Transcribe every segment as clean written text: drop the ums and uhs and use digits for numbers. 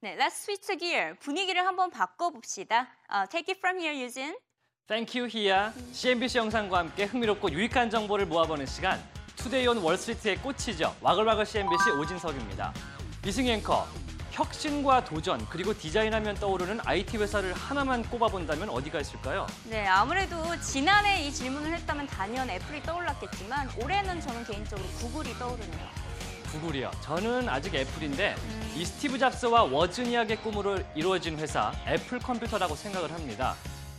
네, let's switch gear. 분위기를 한번 바꿔봅시다. Take it from here, 유진. Thank you, 희야. CNBC 영상과 함께 흥미롭고 유익한 정보를 모아보는 시간. 투데이 온 월스트리트의 꽃이죠. 와글와글 CNBC 오진석입니다. 이승희 앵커, 혁신과 도전, 그리고 디자인하면 떠오르는 IT 회사를 하나만 꼽아본다면 어디가 있을까요? 네, 아무래도 지난해 이 질문을 했다면 단연 애플이 떠올랐겠지만 올해는 저는 개인적으로 구글이 떠오르네요. 구글이요. 저는 아직 애플인데 이 스티브 잡스와 워즈니악의 꿈으로 이루어진 회사 애플 컴퓨터라고 생각을 합니다.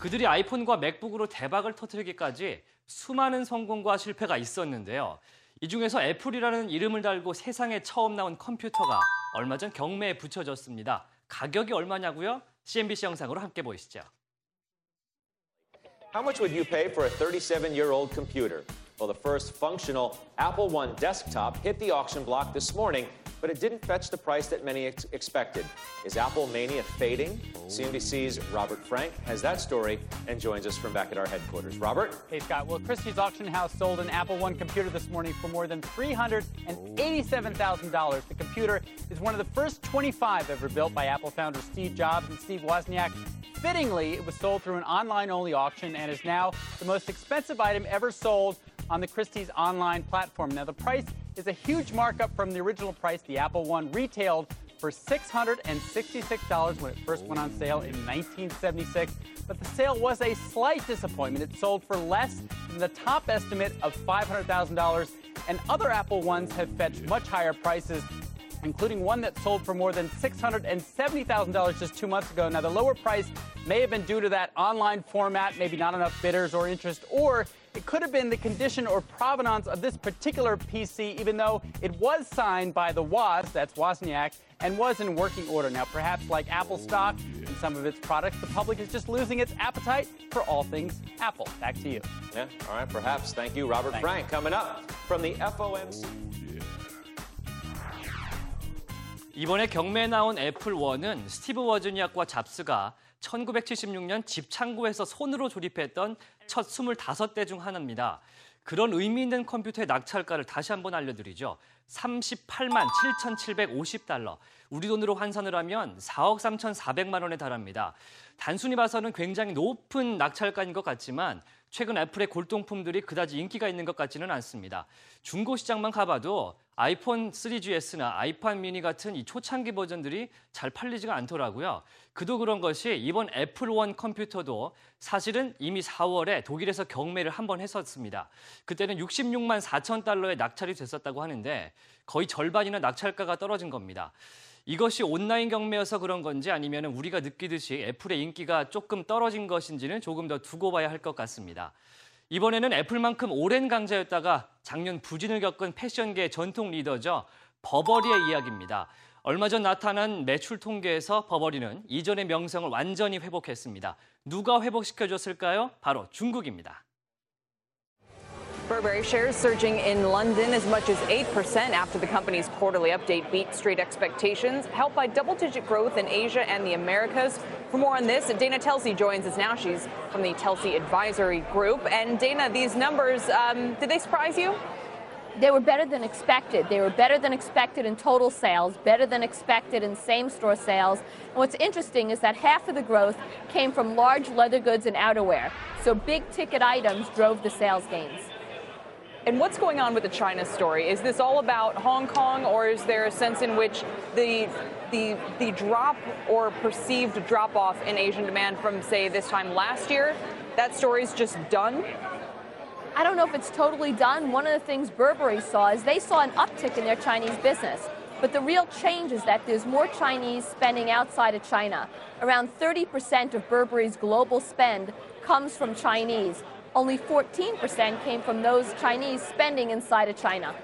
그들이 아이폰과 맥북으로 대박을 터뜨리기까지 수많은 성공과 실패가 있었는데요. 이 중에서 애플이라는 이름을 달고 세상에 처음 나온 컴퓨터가 얼마 전 경매에 붙여졌습니다. 가격이 얼마냐고요? CNBC 영상으로 함께 보시죠. How much would you pay for a 37-year-old computer? Well, the first functional Apple One desktop hit the auction block this morning, but it didn't fetch the price that many expected. Is Apple mania fading? CNBC's Robert Frank has that story and joins us from back at our headquarters. Robert? Hey, Scott. Well, Christie's auction house sold an Apple One computer this morning for more than $387,000. The computer is one of the first 25 ever built by Apple founder Steve Jobs and Steve Wozniak. Fittingly, it was sold through an online-only auction and is now the most expensive item ever sold on the Christie's online platform. Now, the price is a huge markup from the original price. The Apple One retailed for $666 when it first went on sale in 1976. But the sale was a slight disappointment. It sold for less than the top estimate of $500,000. And other Apple Ones have fetched much higher prices, including one that sold for more than $670,000 just 2 months ago. Now, the lower price may have been due to that online format, maybe not enough bidders or interest, or it could have been the condition or provenance of this particular PC, even though it was signed by the Woz, that's Wozniak, and was in working order. Now, perhaps like Apple stock and some of its products, the public is just losing its appetite for all things Apple. Back to you. Yeah, all right, perhaps. Thank you, Robert Frank. Coming up from the FOMC. 이번에 경매에 나온 애플 원은 스티브 워즈니악과 잡스가 1976년 집 창고에서 손으로 조립했던 첫 25대 중 하나입니다. 그런 의미 있는 컴퓨터의 낙찰가를 다시 한번 알려드리죠. 38만 7,750달러. 우리 돈으로 환산을 하면 4억 3,400만 원에 달합니다. 단순히 봐서는 굉장히 높은 낙찰가인 것 같지만 최근 애플의 골동품들이 그다지 인기가 있는 것 같지는 않습니다. 중고 시장만 가봐도 아이폰 3GS나 아이팟 미니 같은 이 초창기 버전들이 잘 팔리지가 않더라고요. 그도 그런 것이 이번 애플 원 컴퓨터도 사실은 이미 4월에 독일에서 경매를 한번 했었습니다. 그때는 66만 4천 달러에 낙찰이 됐었다고 하는데 거의 절반이나 낙찰가가 떨어진 겁니다. 이것이 온라인 경매여서 그런 건지 아니면 우리가 느끼듯이 애플의 인기가 조금 떨어진 것인지는 조금 더 두고 봐야 할 것 같습니다. 이번에는 애플만큼 오랜 강자였다가 작년 부진을 겪은 패션계의 전통 리더죠. 버버리의 이야기입니다. 얼마 전 나타난 매출 통계에서 버버리는 이전의 명성을 완전히 회복했습니다. 누가 회복시켜줬을까요? 바로 중국입니다. Burberry shares surging in London as much as 8% after the company's quarterly update beat street expectations, helped by double-digit growth in Asia and the Americas. For more on this, Dana Telsey joins us now. She's from the Telsey Advisory Group. And Dana, these numbers, did they surprise you? They were better than expected. They were better than expected in total sales, better than expected in same-store sales. And what's interesting is that half of the growth came from large leather goods and outerwear. So big-ticket items drove the sales gains. And what's going on with the China story? Is this all about Hong Kong, or is there a sense in which the drop or perceived drop-off in Asian demand from, say, this time last year, that story's just done? I don't know if it's totally done. One of the things Burberry saw is they saw an uptick in their Chinese business. But the real change is that there's more Chinese spending outside of China. Around 30% of Burberry's global spend comes from Chinese. Only 14% came from those Chinese spending inside of China.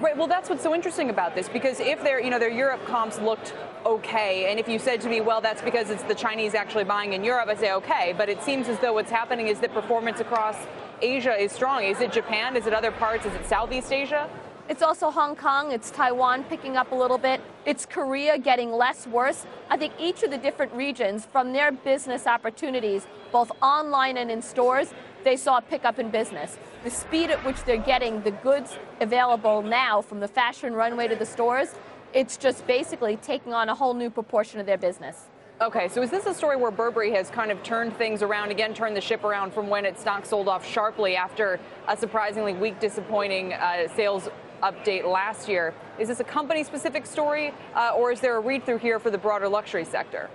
Right, well, that's what's so interesting about this, because if their Europe comps looked okay, and if you said to me, well, that's because it's the Chinese actually buying in Europe, I'd say okay, but it seems as though what's happening is that performance across Asia is strong. Is it Japan? Is it other parts? Is it Southeast Asia? It's also Hong Kong. It's Taiwan picking up a little bit. It's Korea getting less worse. I think each of the different regions, from their business opportunities, both online and in stores, they saw a pickup in business. The speed at which they're getting the goods available now from the fashion runway to the stores It's just basically taking on a whole new proportion of their business. Okay, so is this a story where Burberry has kind of turned things around again, turned the ship around from when its stock sold off sharply after a surprisingly weak, disappointing sales update last year? Is this a company-specific story, or is there a read-through here for the broader luxury sector?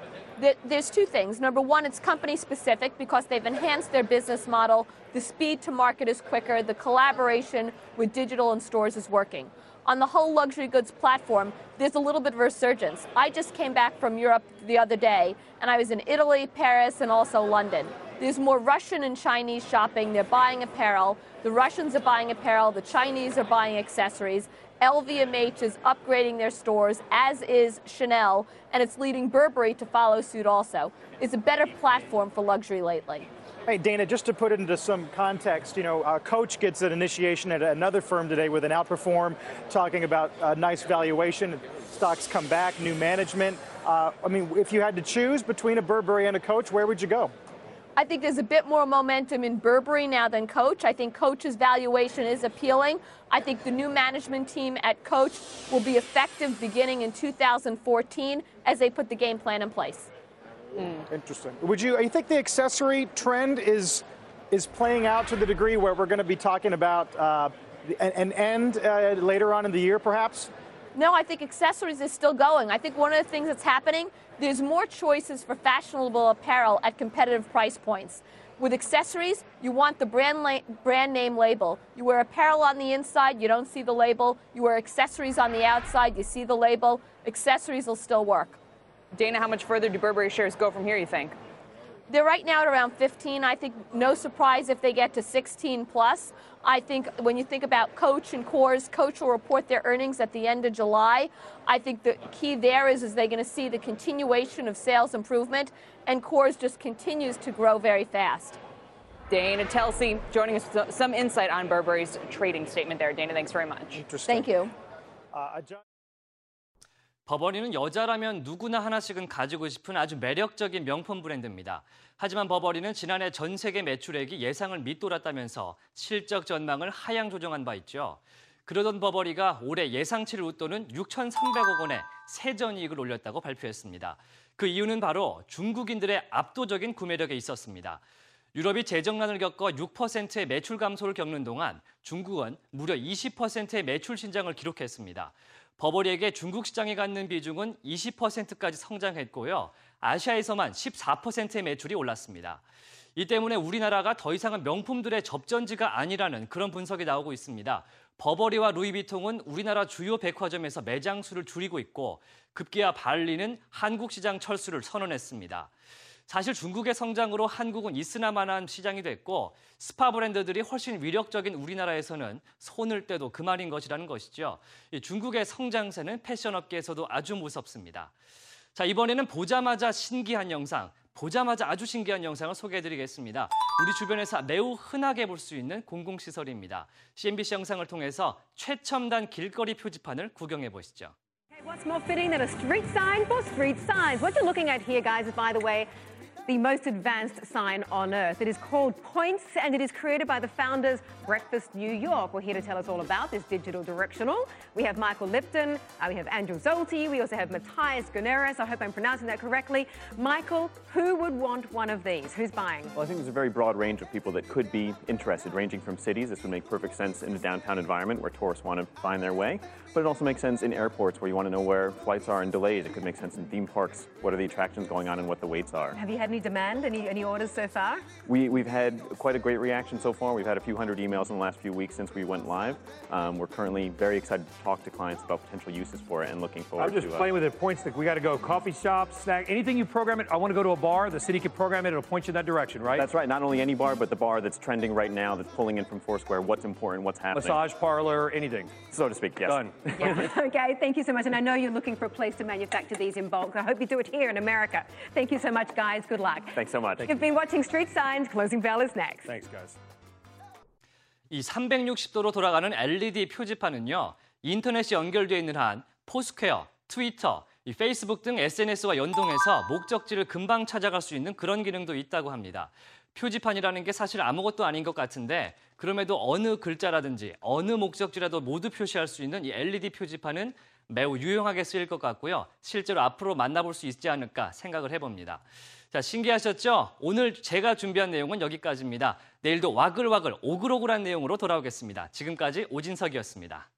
There's two things. Number one, it's company-specific because they've enhanced their business model. The speed to market is quicker. The collaboration with digital and stores is working. On the whole luxury goods platform, there's a little bit of a resurgence. I just came back from Europe the other day, and I was in Italy, Paris, and also London. There's more Russian and Chinese shopping. They're buying apparel. The Russians are buying apparel. The Chinese are buying accessories. LVMH is upgrading their stores, as is Chanel, and it's leading Burberry to follow suit also. It's a better platform for luxury lately. Hey, Dana, just to put it into some context, you know, Coach gets an initiation at another firm today with an outperform, talking about a nice valuation, stocks come back, new management. I mean, if you had to choose between a Burberry and a Coach, where would you go? I think there's a bit more momentum in Burberry now than Coach. I think Coach's valuation is appealing. I think the new management team at Coach will be effective beginning in 2014 as they put the game plan in place. Mm. Interesting. Would you think the accessory trend is playing out to the degree where we're going to be talking about an end later on in the year, perhaps? No, I think accessories is still going. I think one of the things that's happening, there's more choices for fashionable apparel at competitive price points. With accessories, you want the brand name label. You wear apparel on the inside, you don't see the label. You wear accessories on the outside, you see the label. Accessories will still work. Dana, how much further do Burberry shares go from here, you think? They're right now at around 15. I think no surprise if they get to 16 plus. I think when you think about Coach and Coors, Coach will report their earnings at the end of July. I think the key there is they're going to see the continuation of sales improvement, and Coors just continues to grow very fast. Dana Telsey joining us with some insight on Burberry's trading statement there. Dana, thanks very much. Interesting. Thank you. 버버리는 여자라면 누구나 하나씩은 가지고 싶은 아주 매력적인 명품 브랜드입니다. 하지만 버버리는 지난해 전 세계 매출액이 예상을 밑돌았다면서 실적 전망을 하향 조정한 바 있죠. 그러던 버버리가 올해 예상치를 웃도는 6,300억 원의 세전이익을 올렸다고 발표했습니다. 그 이유는 바로 중국인들의 압도적인 구매력에 있었습니다. 유럽이 재정난을 겪어 6%의 매출 감소를 겪는 동안 중국은 무려 20%의 매출 신장을 기록했습니다. 버버리에게 중국 시장이 갖는 비중은 20%까지 성장했고요. 아시아에서만 14%의 매출이 올랐습니다. 이 때문에 우리나라가 더 이상은 명품들의 접전지가 아니라는 그런 분석이 나오고 있습니다. 버버리와 루이비통은 우리나라 주요 백화점에서 매장 수를 줄이고 있고 급기야 발리는 한국 시장 철수를 선언했습니다. 사실 중국의 성장으로 한국은 있으나마나한 시장이 됐고 스파 브랜드들이 훨씬 위력적인 우리나라에서는 손을 떼도 그만인 것이라는 것이죠. 중국의 성장세는 패션업계에서도 아주 무섭습니다. 자, 이번에는 보자마자 아주 신기한 영상을 소개해드리겠습니다. 우리 주변에서 매우 흔하게 볼 수 있는 공공시설입니다. CNBC 영상을 통해서 최첨단 길거리 표지판을 구경해 보시죠. What's more fitting than a street sign for street signs? What you're looking at here, guys, is, by the way, the most advanced sign on earth. It is called Points, and it is created by the founders Breakfast New York. We're here to tell us all about this digital directional. We have Michael Lipton, we have Andrew Zolti, we also have Matthias Gunneris. I hope I'm pronouncing that correctly. Michael, who would want one of these? Who's buying? Well, I think there's a very broad range of people that could be interested, ranging from cities. This would make perfect sense in a downtown environment where tourists want to find their way. But it also makes sense in airports where you want to know where flights are and delays. It could make sense in theme parks. What are the attractions going on and what the waits are? Have you had any demand, any orders so far? We've had quite a great reaction so far. We've had a few hundred emails in the last few weeks since we went live. We're currently very excited to talk to clients about potential uses for it and looking forward to it. I'm just playing with the Points. Like, we got to go coffee shops, snack, anything you program it. I want to go to a bar. The city can program it. It'll point you in that direction, right? That's right. Not only any bar, but the bar that's trending right now, that's pulling in from Foursquare. What's important, what's happening. Massage parlor, anything. So to speak, yes. Done. Yeah. Okay, thank you so much. And I know you're looking for a place to manufacture these in bulk. I hope you do it here in America. Thank you so much, guys. Good luck. Thanks so much. You've been watching Street Signs. Closing bell is next. Thanks, guys. 이 360도로 돌아가는 LED 표지판은요, 인터넷이 연결되어 있는 한 포스퀘어, 트위터, 이 페이스북 등 SNS와 연동해서 목적지를 금방 찾아갈 수 있는 그런 기능도 있다고 합니다. 표지판이라는 게 사실 아무것도 아닌 것 같은데 그럼에도 어느 글자라든지 어느 목적지라도 모두 표시할 수 있는 이 LED 표지판은 매우 유용하게 쓰일 것 같고요. 실제로 앞으로 만나볼 수 있지 않을까 생각을 해봅니다. 자, 신기하셨죠? 오늘 제가 준비한 내용은 여기까지입니다. 내일도 와글와글 오글오글한 내용으로 돌아오겠습니다. 지금까지 오진석이었습니다.